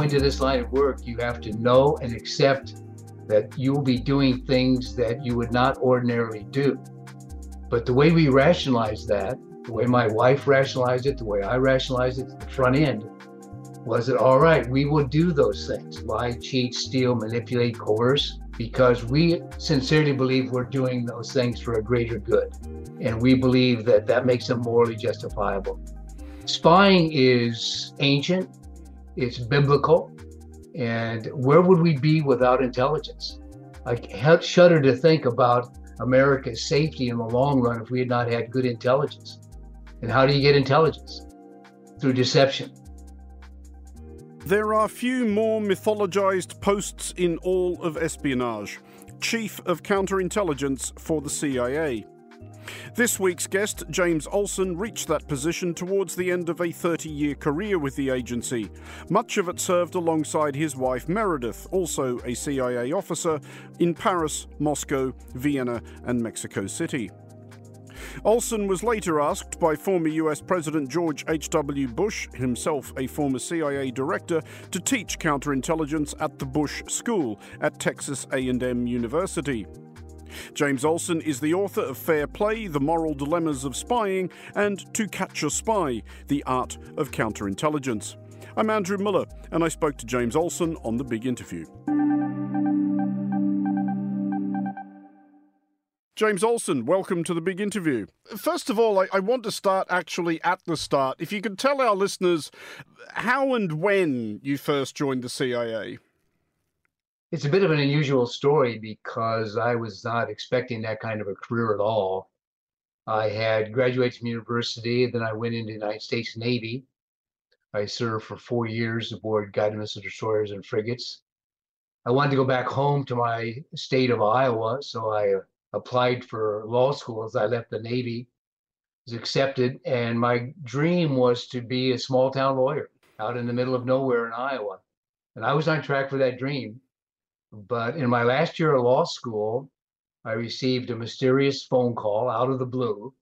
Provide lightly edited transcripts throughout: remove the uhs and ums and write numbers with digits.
go into this line of work, you have to know and accept that you will be doing things that you would not ordinarily do. But the way we rationalize that, the way my wife rationalized it, the way I rationalized it at the front end, was that, all right, we will do those things, lie, cheat, steal, manipulate, coerce, because we sincerely believe we're doing those things for a greater good. And we believe that that makes them morally justifiable. Spying is ancient, it's biblical, and where would we be without intelligence? I shudder to think about America's safety in the long run if we had not had good intelligence. And how do you get intelligence? Through deception. There are few more mythologized posts in all of espionage. Chief of Counterintelligence for the CIA. This week's guest, James Olson, reached that position towards the end of a 30-year career with the agency. Much of it served alongside his wife Meredith, also a CIA officer, in Paris, Moscow, Vienna, and Mexico City. Olson was later asked by former US President George H.W. Bush, himself a former CIA director, to teach counterintelligence at the Bush School at Texas A&M University. James Olson is the author of Fair Play, The Moral Dilemmas of Spying, and To Catch a Spy, The Art of Counterintelligence. I'm Andrew Miller, and I spoke to James Olson on The Big Interview. James Olson, welcome to The Big Interview. First of all, I want to start actually at the start. If you could tell our listeners how and when you first joined the CIA. It's a bit of an unusual story because I was not expecting that kind of a career at all. I had graduated from university, then I went into the United States Navy. I served for 4 years aboard guided missile destroyers and frigates. I wanted to go back home to my state of Iowa, so I applied for law school as I left the Navy. I was accepted, and my dream was to be a small town lawyer out in the middle of nowhere in Iowa. And I was on track for that dream. But in my last year of law school, I received a mysterious phone call out of the blue.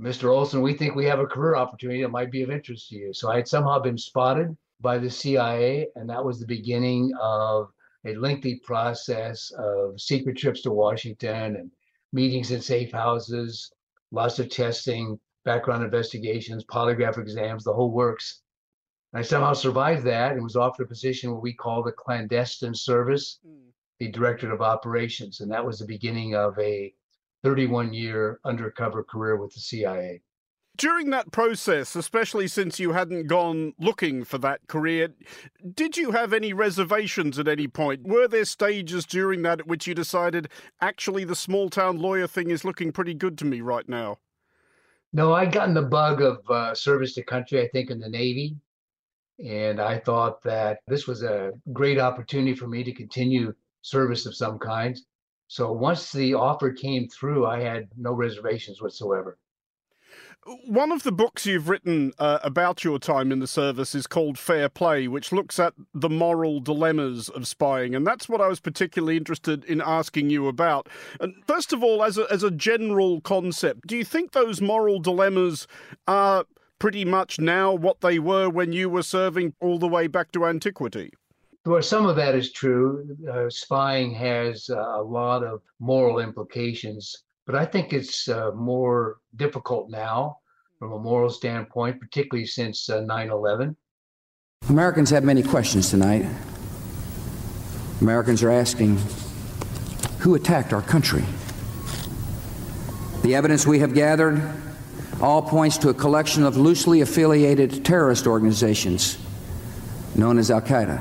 Mr. Olson, we think we have a career opportunity that might be of interest to you. So I had somehow been spotted by the CIA, and that was the beginning of a lengthy process of secret trips to Washington and meetings in safe houses, lots of testing, background investigations, polygraph exams, the whole works. I somehow survived that and was offered a position what we call the clandestine service, the director of operations. And that was the beginning of a 31-year undercover career with the CIA. During that process, especially since you hadn't gone looking for that career, did you have any reservations at any point? Were there stages during that at which you decided, actually, the small-town lawyer thing is looking pretty good to me right now? No, I'd gotten the bug of service to country, I think, in the Navy. And I thought that this was a great opportunity for me to continue service of some kind. So once the offer came through, I had no reservations whatsoever. One of the books you've written about your time in the service is called Fair Play, which looks at the moral dilemmas of spying. And that's what I was particularly interested in asking you about. And first of all, as a general concept, do you think those moral dilemmas are pretty much now what they were when you were serving all the way back to antiquity? Well, some of that is true. Spying has a lot of moral implications, but I think it's more difficult now from a moral standpoint, particularly since 9/11. Americans have many questions tonight. Americans are asking, who attacked our country? The evidence we have gathered all points to a collection of loosely affiliated terrorist organizations known as Al Qaeda.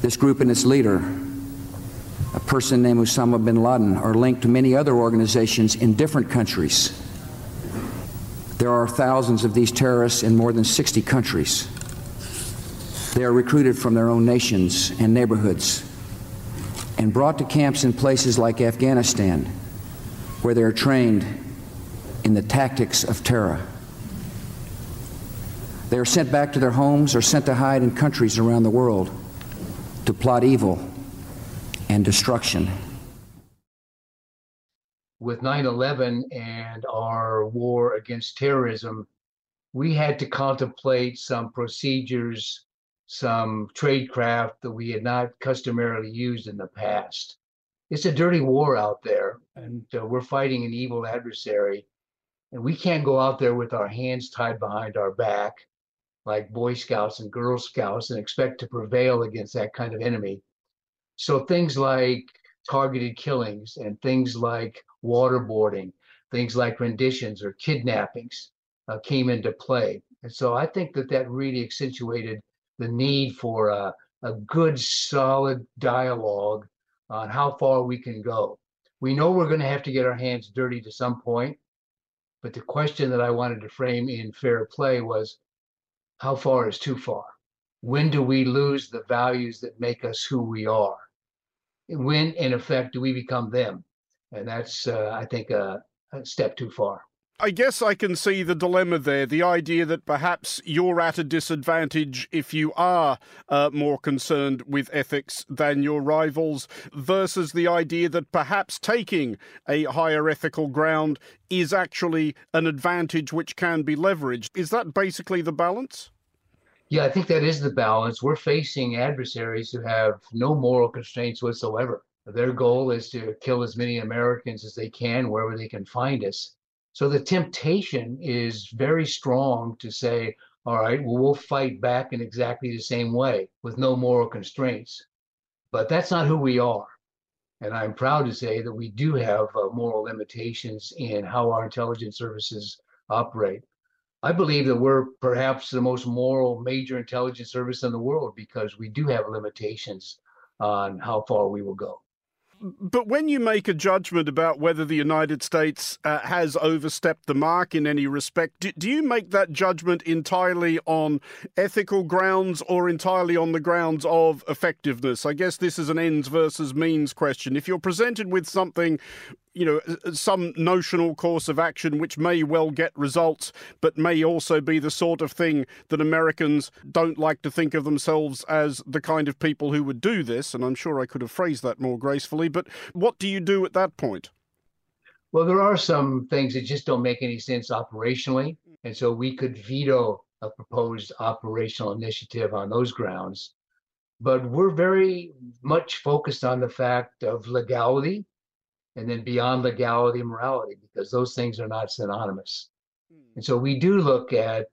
This group and its leader, a person named Osama bin Laden, are linked to many other organizations in different countries. There are thousands of these terrorists in more than 60 countries. They are recruited from their own nations and neighborhoods and brought to camps in places like Afghanistan, where they are trained in the tactics of terror. They are sent back to their homes or sent to hide in countries around the world to plot evil and destruction. With 9/11 and our war against terrorism, we had to contemplate some procedures some tradecraft that we had not customarily used in the past. It's a dirty war out there, and we're fighting an evil adversary, and we can't go out there with our hands tied behind our back like Boy Scouts and Girl Scouts and expect to prevail against that kind of enemy. So things like targeted killings and things like waterboarding, things like renditions or kidnappings came into play. And so I think that that really accentuated the need for a good, solid dialogue on how far we can go. We know we're going to have to get our hands dirty to some point, but the question that I wanted to frame in Fair Play was, how far is too far? When do we lose the values that make us who we are? When, in effect, do we become them? And that's, I think, a step too far. I guess I can see the dilemma there, the idea that perhaps you're at a disadvantage if you are more concerned with ethics than your rivals, versus the idea that perhaps taking a higher ethical ground is actually an advantage which can be leveraged. Is that basically the balance? Yeah, I think that is the balance. We're facing adversaries who have no moral constraints whatsoever. Their goal is to kill as many Americans as they can, wherever they can find us. So the temptation is very strong to say, all right, well, we'll fight back in exactly the same way with no moral constraints. But that's not who we are. And I'm proud to say that we do have moral limitations in how our intelligence services operate. I believe that we're perhaps the most moral major intelligence service in the world because we do have limitations on how far we will go. But when you make a judgment about whether the United States has overstepped the mark in any respect, do you make that judgment entirely on ethical grounds or entirely on the grounds of effectiveness? I guess this is an ends versus means question. If you're presented with something, you know, some notional course of action which may well get results, but may also be the sort of thing that Americans don't like to think of themselves as the kind of people who would do this, and I'm sure I could have phrased that more gracefully, but what do you do at that point? Well, there are some things that just don't make any sense operationally, and so we could veto a proposed operational initiative on those grounds. But we're very much focused on the fact of legality, and then beyond legality, morality, because those things are not synonymous. And so we do look at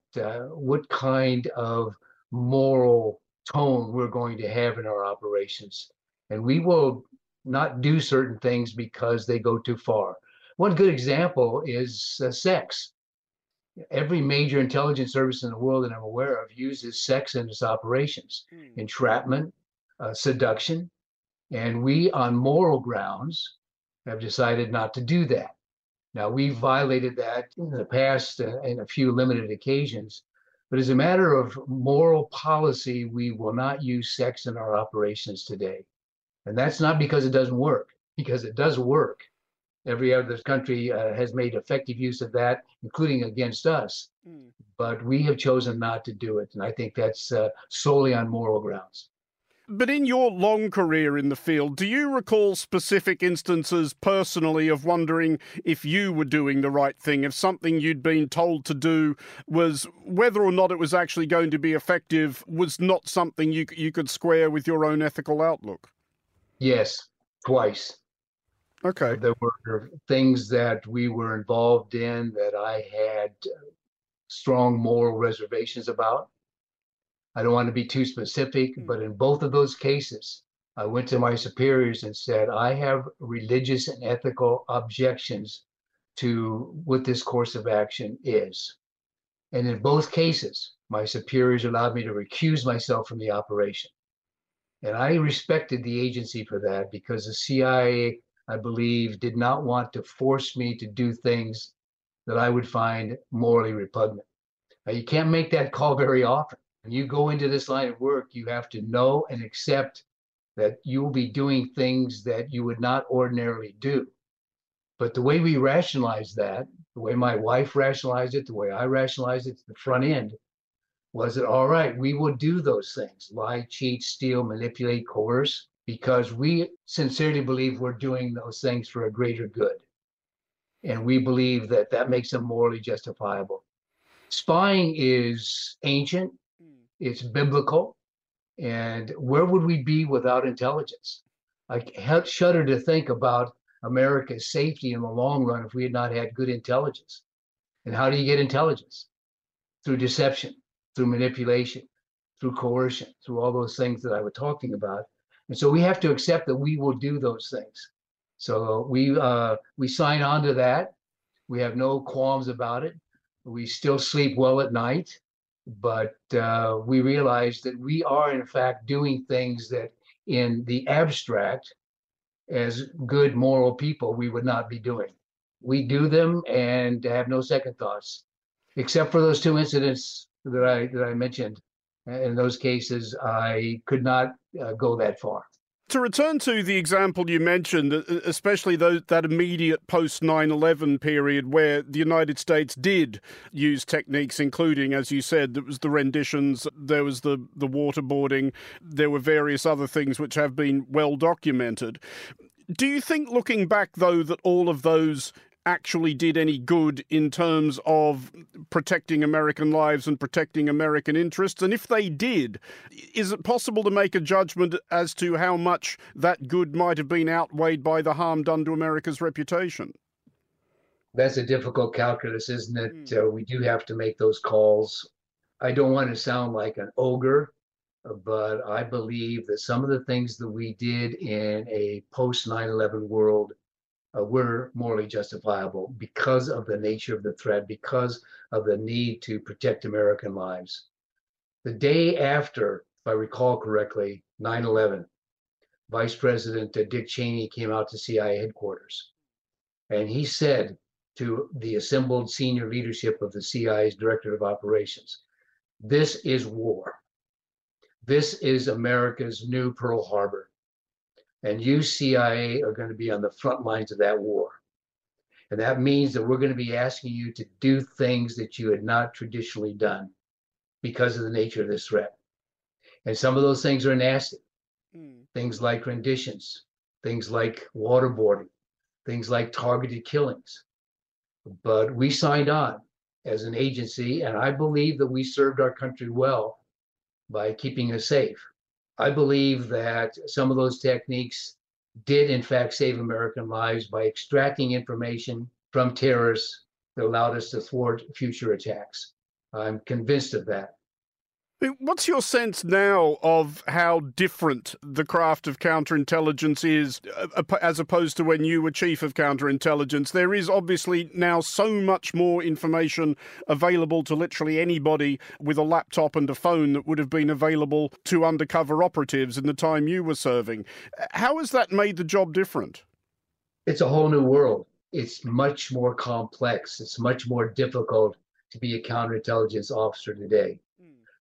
what kind of moral tone we're going to have in our operations. And we will not do certain things because they go too far. One good example is sex. Every major intelligence service in the world that I'm aware of uses sex in its operations, entrapment, seduction. And we, on moral grounds, have decided not to do that. Now, we violated that in the past in a few limited occasions, but as a matter of moral policy, we will not use sex in our operations today. And that's not because it doesn't work, because it does work. Every other country has made effective use of that, including against us. But we have chosen not to do it. And I think that's solely on moral grounds. But in your long career in the field, do you recall specific instances personally of wondering if you were doing the right thing, if something you'd been told to do was, whether or not it was actually going to be effective, was not something you could square with your own ethical outlook? Yes, twice. Okay. There were things that we were involved in that I had strong moral reservations about. I don't want to be too specific, but in both of those cases, I went to my superiors and said, I have religious and ethical objections to what this course of action is. And in both cases, my superiors allowed me to recuse myself from the operation. And I respected the agency for that because the CIA, I believe, did not want to force me to do things that I would find morally repugnant. Now, you can't make that call very often. When you go into this line of work, you have to know and accept that you will be doing things that you would not ordinarily do. But the way we rationalized that, the way my wife rationalized it, the way I rationalized it to the front end, was that, all right, we will do those things, lie, cheat, steal, manipulate, coerce, because we sincerely believe we're doing those things for a greater good. And we believe that that makes them morally justifiable. Spying is ancient. It's biblical. And where would we be without intelligence? I shudder to think about America's safety in the long run if we had not had good intelligence. And how do you get intelligence? Through deception, through manipulation, through coercion, through all those things that I was talking about. And so we have to accept that we will do those things. So we sign on to that. We have no qualms about it. We still sleep well at night, but we realize that we are, in fact, doing things that in the abstract, as good moral people, we would not be doing. We do them and have no second thoughts, except for those two incidents that I mentioned. In those cases, I could not go that far. To return to the example you mentioned, especially that immediate post-9/11 period where the United States did use techniques, including, as you said, there was the renditions, there was the waterboarding, there were various other things which have been well documented. Do you think, looking back, though, that all of those actually did any good in terms of protecting American lives and protecting American interests? And if they did, is it possible to make a judgment as to how much that good might have been outweighed by the harm done to America's reputation? That's a difficult calculus, isn't it? We do have to make those calls. I don't want to sound like an ogre, but I believe that some of the things that we did in a post-9/11 world were morally justifiable because of the nature of the threat, because of the need to protect American lives. The day after, if I recall correctly, 9/11, Vice President Dick Cheney came out to CIA headquarters, and he said to the assembled senior leadership of the CIA's Director of Operations, "This is war. This is America's new Pearl Harbor. And you, CIA, are going to be on the front lines of that war. And that means that we're going to be asking you to do things that you had not traditionally done because of the nature of this threat." And some of those things are nasty. Things like renditions, things like waterboarding, things like targeted killings. But we signed on as an agency, and I believe that we served our country well by keeping us safe. I believe that some of those techniques did, in fact, save American lives by extracting information from terrorists that allowed us to thwart future attacks. I'm convinced of that. What's your sense now of how different the craft of counterintelligence is as opposed to when you were chief of counterintelligence? There is obviously now so much more information available to literally anybody with a laptop and a phone that would have been available to undercover operatives in the time you were serving. How has that made the job different? It's a whole new world. It's much more complex. It's much more difficult to be a counterintelligence officer today.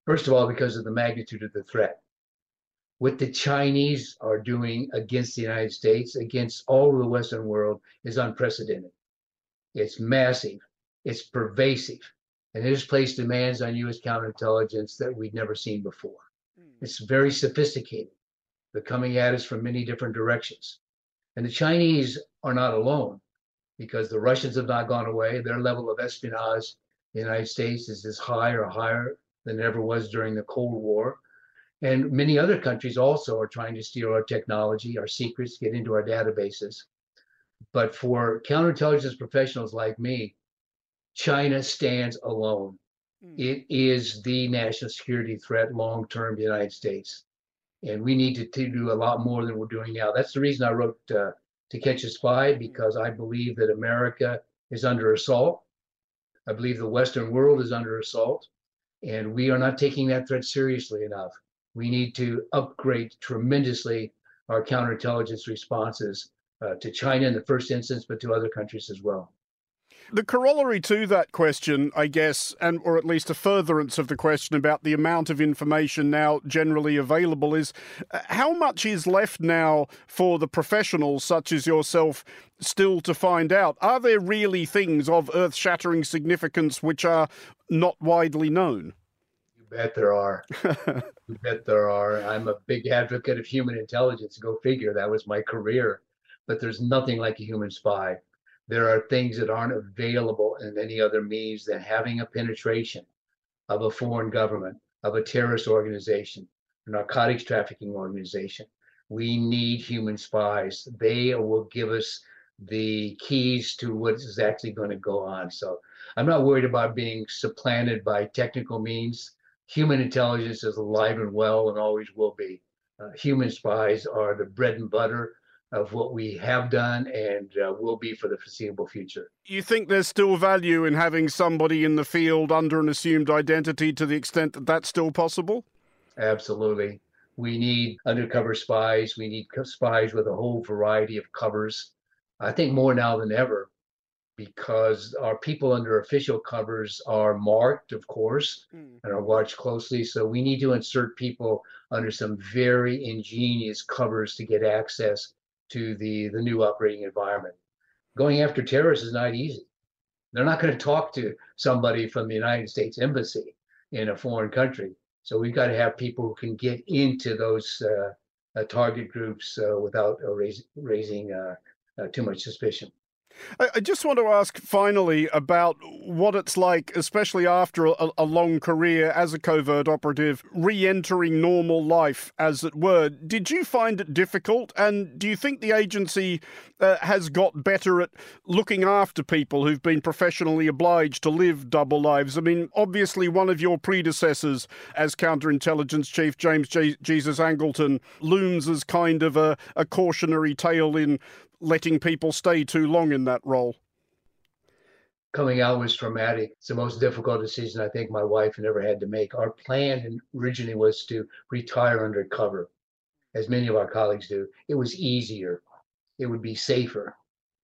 First of all, because of the magnitude of the threat. What the Chinese are doing against the United States, against all of the Western world, is unprecedented. It's massive, it's pervasive, and it has placed demands on U.S. counterintelligence that we've never seen before. It's very sophisticated. They're coming at us from many different directions. And the Chinese are not alone, because the Russians have not gone away. Their level of espionage in the United States is as high or higher than it ever was during the Cold War. And many other countries also are trying to steal our technology, our secrets, get into our databases. But for counterintelligence professionals like me, China stands alone. It is the national security threat long-term to the United States. And we need to do a lot more than we're doing now. That's the reason I wrote To Catch a Spy, because I believe that America is under assault. I believe the Western world is under assault. And we are not taking that threat seriously enough. We need to upgrade tremendously our counterintelligence responses to China in the first instance, but to other countries as well. The corollary to that question, I guess, and or at least a furtherance of the question about the amount of information now generally available is how much is left now for the professionals such as yourself still to find out? Are there really things of earth-shattering significance which are not widely known? You bet there are. You bet there are. I'm a big advocate of human intelligence. Go figure. That was my career. But there's nothing like a human spy. There are things that aren't available in any other means than having a penetration of a foreign government, of a terrorist organization, narcotics trafficking organization. We need human spies. They will give us the keys to what's actually going to go on. So I'm not worried about being supplanted by technical means. Human intelligence is alive and well and always will be. Human spies are the bread and butter of what we have done and will be for the foreseeable future. You think there's still value in having somebody in the field under an assumed identity to the extent that that's still possible? Absolutely. We need undercover spies. We need spies with a whole variety of covers. I think more now than ever, because our people under official covers are marked, of course, and are watched closely. So we need to insert people under some very ingenious covers to get access to the new operating environment. Going after terrorists is not easy. They're not going to talk to somebody from the United States embassy in a foreign country. So we've got to have people who can get into those target groups without raising too much suspicion. I just want to ask finally about what it's like, especially after a long career as a covert operative, re-entering normal life, as it were. Did you find it difficult? And do you think the agency has got better at looking after people who've been professionally obliged to live double lives? I mean, obviously one of your predecessors as counterintelligence chief, James Jesus Angleton, looms as kind of a cautionary tale in letting people stay too long in that role. Coming out was traumatic. It's the most difficult decision I think my wife and ever had to make. Our plan originally was to retire undercover, as many of our colleagues do. It was easier. It would be safer.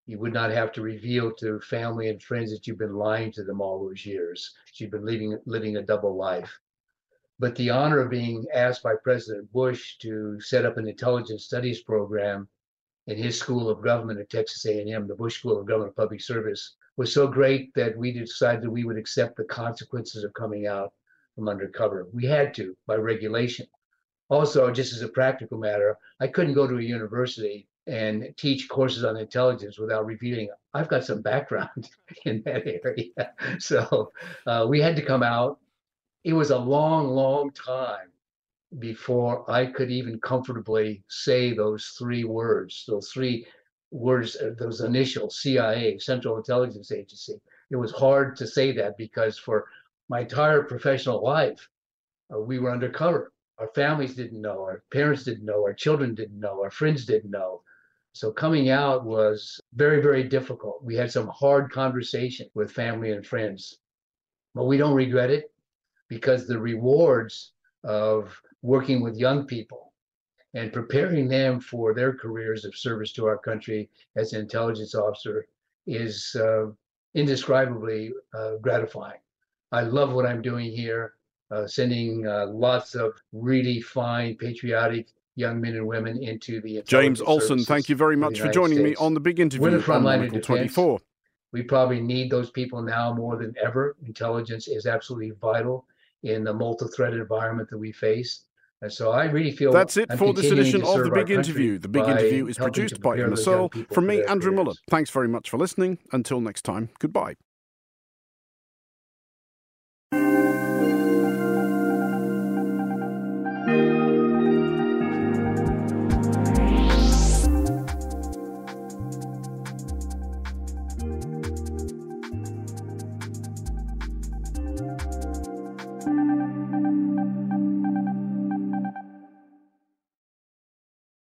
You would not have to reveal to family and friends that you've been lying to them all those years. You've been living a double life. But the honor of being asked by President Bush to set up an intelligence studies program in his School of Government at Texas A&M, the Bush School of Government and Public Service, was so great that we decided that we would accept the consequences of coming out from undercover. We had to, by regulation. Also, just as a practical matter, I couldn't go to a university and teach courses on intelligence without revealing I've got some background in that area. So we had to come out. It was a long, long time before I could even comfortably say those three words, those initials, CIA, Central Intelligence Agency. It was hard to say that because for my entire professional life, we were undercover. Our families didn't know, our parents didn't know, our children didn't know, our friends didn't know. So coming out was very, very difficult. We had some hard conversation with family and friends, but we don't regret it because the rewards of working with young people and preparing them for their careers of service to our country as an intelligence officer is indescribably gratifying. I love what I'm doing here, sending lots of really fine, patriotic young men and women into the intelligence services. James Olson, thank you very much for joining me on The Big Interview on Article 24. We probably need those people now more than ever. Intelligence is absolutely vital in the multi-threat environment that we face. And so I really feel that's it for this edition of The Big Interview. The Big Interview is produced by Emma Searle. From me, Andrew Miller. Thanks very much for listening. Until next time, goodbye.